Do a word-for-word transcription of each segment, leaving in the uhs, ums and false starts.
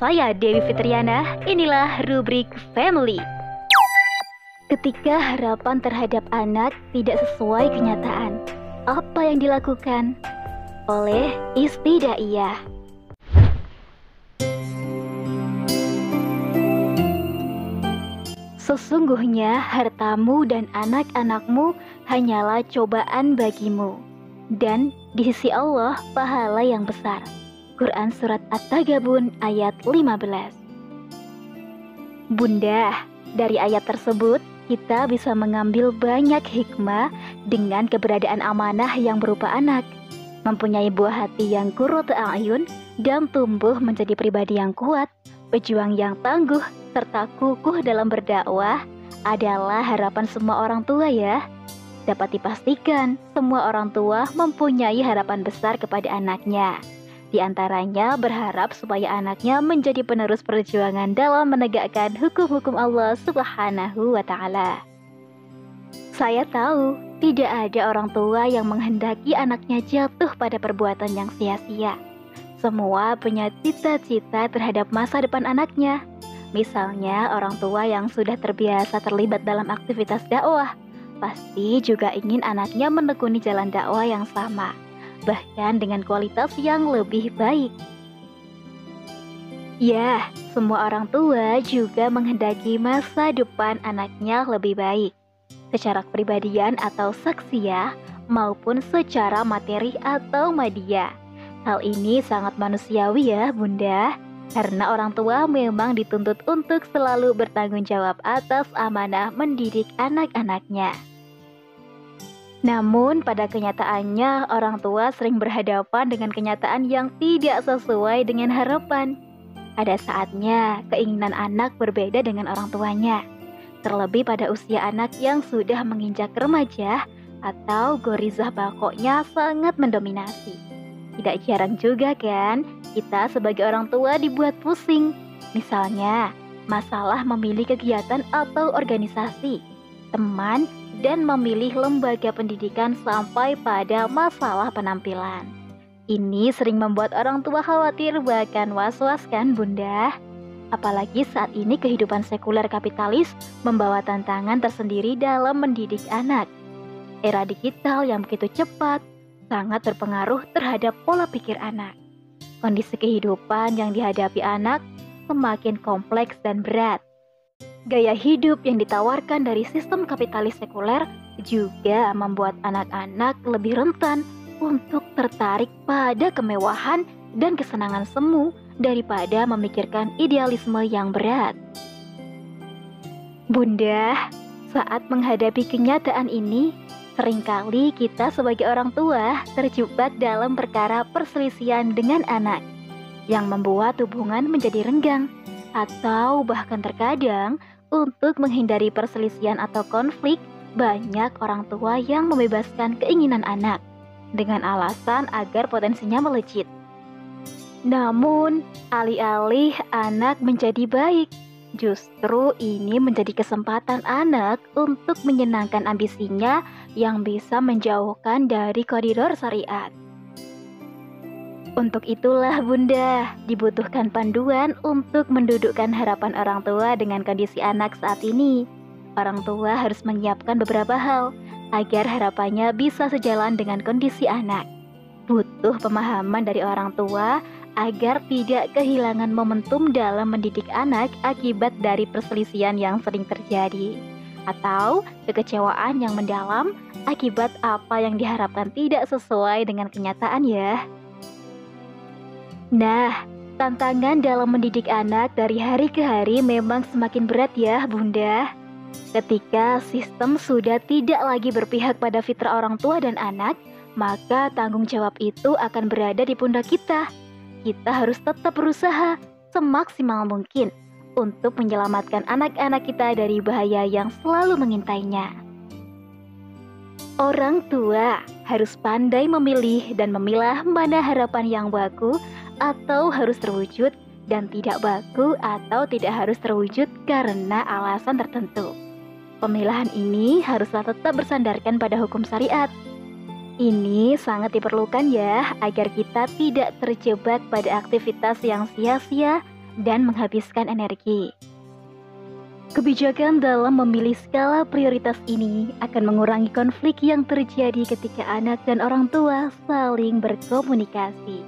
saya Dewi Fitriana, inilah rubrik Family. Ketika harapan terhadap anak tidak sesuai kenyataan, apa yang dilakukan? Oleh Istidaiyah. Sesungguhnya hartamu dan anak-anakmu hanyalah cobaan bagimu, dan di sisi Allah pahala yang besar. Quran Surat At-Tagabun ayat lima belas. Bunda, dari ayat tersebut kita bisa mengambil banyak hikmah dengan keberadaan amanah yang berupa anak. Mempunyai buah hati yang qurratu a'yun dan tumbuh menjadi pribadi yang kuat, pejuang yang tangguh, serta kukuh dalam berdakwah adalah harapan semua orang tua ya. Dapat dipastikan semua orang tua mempunyai harapan besar kepada anaknya. Di antaranya berharap supaya anaknya menjadi penerus perjuangan dalam menegakkan hukum-hukum Allah Subhanahu wa ta'ala. Saya tahu tidak ada orang tua yang menghendaki anaknya jatuh pada perbuatan yang sia-sia. Semua punya cita-cita terhadap masa depan anaknya. Misalnya orang tua yang sudah terbiasa terlibat dalam aktivitas dakwah, pasti juga ingin anaknya menekuni jalan dakwah yang sama, bahkan dengan kualitas yang lebih baik. Ya, semua orang tua juga menghendaki masa depan anaknya lebih baik, secara kepribadian atau saksia, maupun secara materi atau media. Hal ini sangat manusiawi ya bunda, karena orang tua memang dituntut untuk selalu bertanggung jawab atas amanah mendidik anak-anaknya. Namun pada kenyataannya orang tua sering berhadapan dengan kenyataan yang tidak sesuai dengan harapan. Ada saatnya keinginan anak berbeda dengan orang tuanya, terlebih pada usia anak yang sudah menginjak remaja atau gorizah bakoknya sangat mendominasi. Tidak jarang juga kan, kita sebagai orang tua dibuat pusing. Misalnya, masalah memilih kegiatan atau organisasi, teman, dan memilih lembaga pendidikan sampai pada masalah penampilan. Ini sering membuat orang tua khawatir bahkan was-was kan bunda? Apalagi saat ini kehidupan sekuler kapitalis membawa tantangan tersendiri dalam mendidik anak. Era digital yang begitu cepat sangat berpengaruh terhadap pola pikir anak. Kondisi kehidupan yang dihadapi anak semakin kompleks dan berat. Gaya hidup yang ditawarkan dari sistem kapitalis sekuler juga membuat anak-anak lebih rentan untuk tertarik pada kemewahan dan kesenangan semu daripada memikirkan idealisme yang berat. Bunda, saat menghadapi kenyataan ini, seringkali kita sebagai orang tua terjebak dalam perkara perselisihan dengan anak yang membuat hubungan menjadi renggang, atau bahkan terkadang untuk menghindari perselisihan atau konflik, banyak orang tua yang membebaskan keinginan anak dengan alasan agar potensinya melejit. Namun, alih-alih anak menjadi baik, justru ini menjadi kesempatan anak untuk menyenangkan ambisinya yang bisa menjauhkan dari koridor syariat. Untuk itulah bunda, dibutuhkan panduan untuk mendudukkan harapan orang tua dengan kondisi anak saat ini. Orang tua harus menyiapkan beberapa hal agar harapannya bisa sejalan dengan kondisi anak. Butuh pemahaman dari orang tua agar tidak kehilangan momentum dalam mendidik anak akibat dari perselisihan yang sering terjadi, atau kekecewaan yang mendalam akibat apa yang diharapkan tidak sesuai dengan kenyataan ya. Nah, tantangan dalam mendidik anak dari hari ke hari memang semakin berat ya bunda. Ketika sistem sudah tidak lagi berpihak pada fitrah orang tua dan anak, maka tanggung jawab itu akan berada di pundak kita. Kita harus tetap berusaha semaksimal mungkin untuk menyelamatkan anak-anak kita dari bahaya yang selalu mengintainya. Orang tua harus pandai memilih dan memilah mana harapan yang baku atau harus terwujud, dan tidak baku atau tidak harus terwujud karena alasan tertentu. Pemilahan ini haruslah tetap bersandarkan pada hukum syariat. Ini sangat diperlukan ya, agar kita tidak terjebak pada aktivitas yang sia-sia dan menghabiskan energi. Kebijakan dalam memilih skala prioritas ini akan mengurangi konflik yang terjadi ketika anak dan orang tua saling berkomunikasi.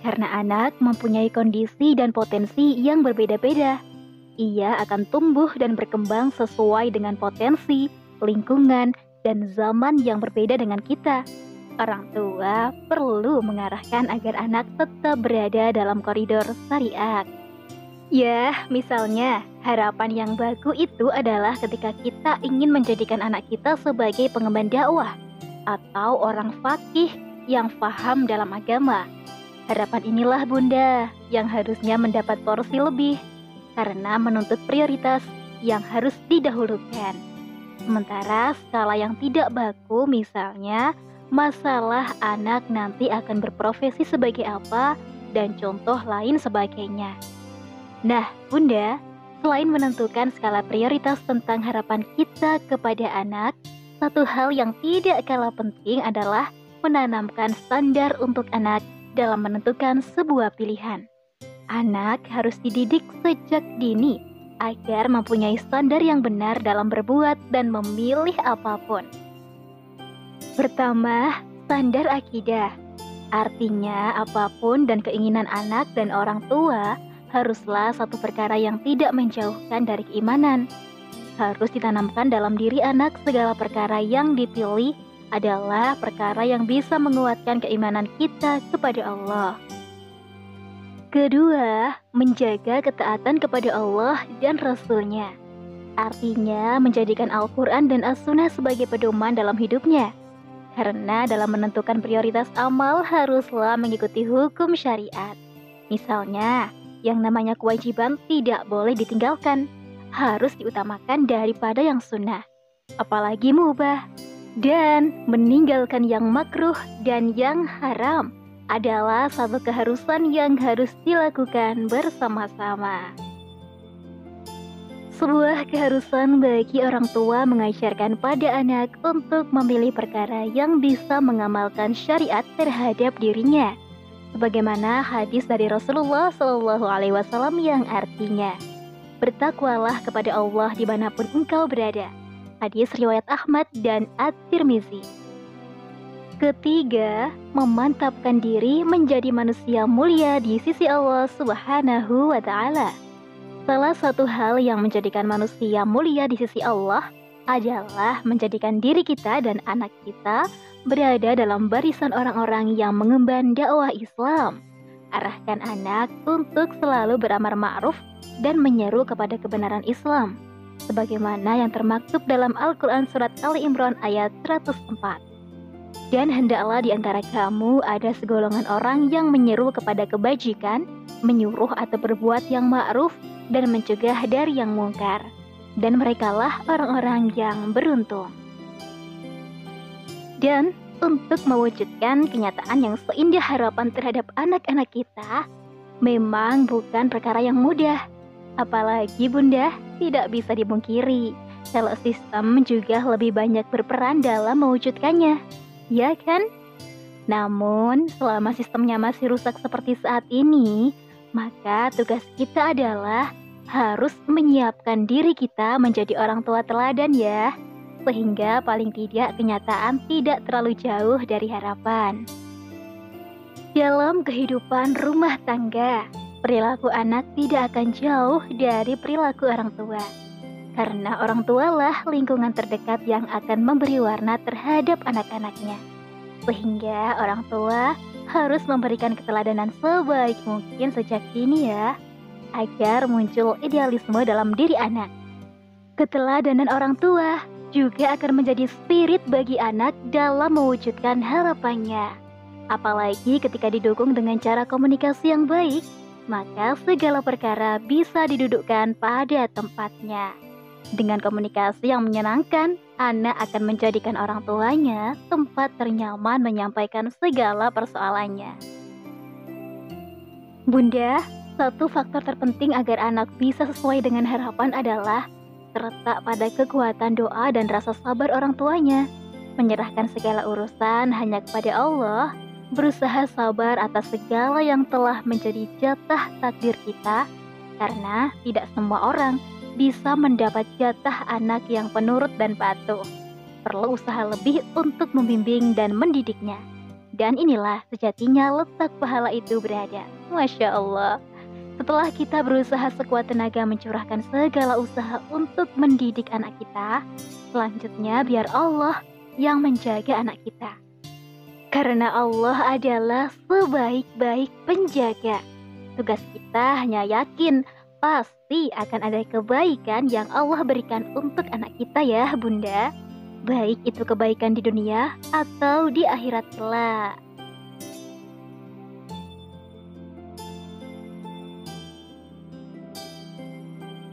Karena anak mempunyai kondisi dan potensi yang berbeda-beda, ia akan tumbuh dan berkembang sesuai dengan potensi, lingkungan, dan zaman yang berbeda dengan kita. Orang tua perlu mengarahkan agar anak tetap berada dalam koridor syariat. Ya, misalnya, harapan yang baku itu adalah ketika kita ingin menjadikan anak kita sebagai pengemban dakwah atau orang faqih yang paham dalam agama. Harapan inilah Bunda yang harusnya mendapat porsi lebih karena menuntut prioritas yang harus didahulukan. Sementara skala yang tidak baku, misalnya masalah anak nanti akan berprofesi sebagai apa dan contoh lain sebagainya. Nah, Bunda, selain menentukan skala prioritas tentang harapan kita kepada anak, satu hal yang tidak kalah penting adalah menanamkan standar untuk anak dalam menentukan sebuah pilihan. Anak harus dididik sejak dini agar mempunyai standar yang benar dalam berbuat dan memilih apapun. Pertama, standar akidah. Artinya, apapun dan keinginan anak dan orang tua haruslah satu perkara yang tidak menjauhkan dari keimanan. Harus ditanamkan dalam diri anak segala perkara yang dipilih adalah perkara yang bisa menguatkan keimanan kita kepada Allah. Kedua, menjaga ketaatan kepada Allah dan Rasul-Nya. Artinya, menjadikan Al-Quran dan As-Sunnah sebagai pedoman dalam hidupnya. Karena dalam menentukan prioritas amal haruslah mengikuti hukum syariat. Misalnya, yang namanya kewajiban tidak boleh ditinggalkan, harus diutamakan daripada yang sunnah, apalagi mubah. Dan meninggalkan yang makruh dan yang haram adalah satu keharusan yang harus dilakukan bersama-sama. Sebuah keharusan bagi orang tua mengajarkan pada anak untuk memilih perkara yang bisa mengamalkan syariat terhadap dirinya. Sebagaimana hadis dari Rasulullah Shallallahu Alaihi Wasallam yang artinya, bertakwalah kepada Allah dimanapun engkau berada. Hadis riwayat Ahmad dan At-Tirmizi. Ketiga, memantapkan diri menjadi manusia mulia di sisi Allah Subhanahu wa ta'ala. Salah satu hal yang menjadikan manusia mulia di sisi Allah adalah menjadikan diri kita dan anak kita berada dalam barisan orang-orang yang mengemban dakwah Islam. Arahkan anak untuk selalu beramar ma'ruf dan menyeru kepada kebenaran Islam, sebagaimana yang termaktub dalam Al-Quran Surat Ali Imran ayat seratus empat. Dan hendaklah di antara kamu ada segolongan orang yang menyeru kepada kebajikan, menyuruh atau berbuat yang ma'ruf, dan mencegah dari yang mungkar. Dan merekalah orang-orang yang beruntung. Dan untuk mewujudkan kenyataan yang seindah harapan terhadap anak-anak kita memang bukan perkara yang mudah. Apalagi Bunda, tidak bisa dipungkiri kalau sistem juga lebih banyak berperan dalam mewujudkannya, ya kan? Namun selama sistemnya masih rusak seperti saat ini, maka tugas kita adalah harus menyiapkan diri kita menjadi orang tua teladan ya, sehingga paling tidak kenyataan tidak terlalu jauh dari harapan. Dalam kehidupan rumah tangga, perilaku anak tidak akan jauh dari perilaku orang tua. Karena orang tualah lingkungan terdekat yang akan memberi warna terhadap anak-anaknya. Sehingga orang tua harus memberikan keteladanan sebaik mungkin sejak dini ya, agar muncul idealisme dalam diri anak. Keteladanan orang tua juga akan menjadi spirit bagi anak dalam mewujudkan harapannya. Apalagi ketika didukung dengan cara komunikasi yang baik, maka segala perkara bisa didudukkan pada tempatnya. Dengan komunikasi yang menyenangkan, anak akan menjadikan orang tuanya tempat ternyaman menyampaikan segala persoalannya. Bunda, satu faktor terpenting agar anak bisa sesuai dengan harapan adalah terletak pada kekuatan doa dan rasa sabar orang tuanya. Menyerahkan segala urusan hanya kepada Allah, berusaha sabar atas segala yang telah menjadi jatah takdir kita, karena tidak semua orang bisa mendapat jatah anak yang penurut dan patuh. Perlu usaha lebih untuk membimbing dan mendidiknya. Dan inilah sejatinya letak pahala itu berada. Masya Allah. Setelah kita berusaha sekuat tenaga mencurahkan segala usaha untuk mendidik anak kita, selanjutnya biar Allah yang menjaga anak kita. Karena Allah adalah sebaik-baik penjaga. Tugas kita hanya yakin pasti akan ada kebaikan yang Allah berikan untuk anak kita ya Bunda. Baik itu kebaikan di dunia atau di akhirat kelak.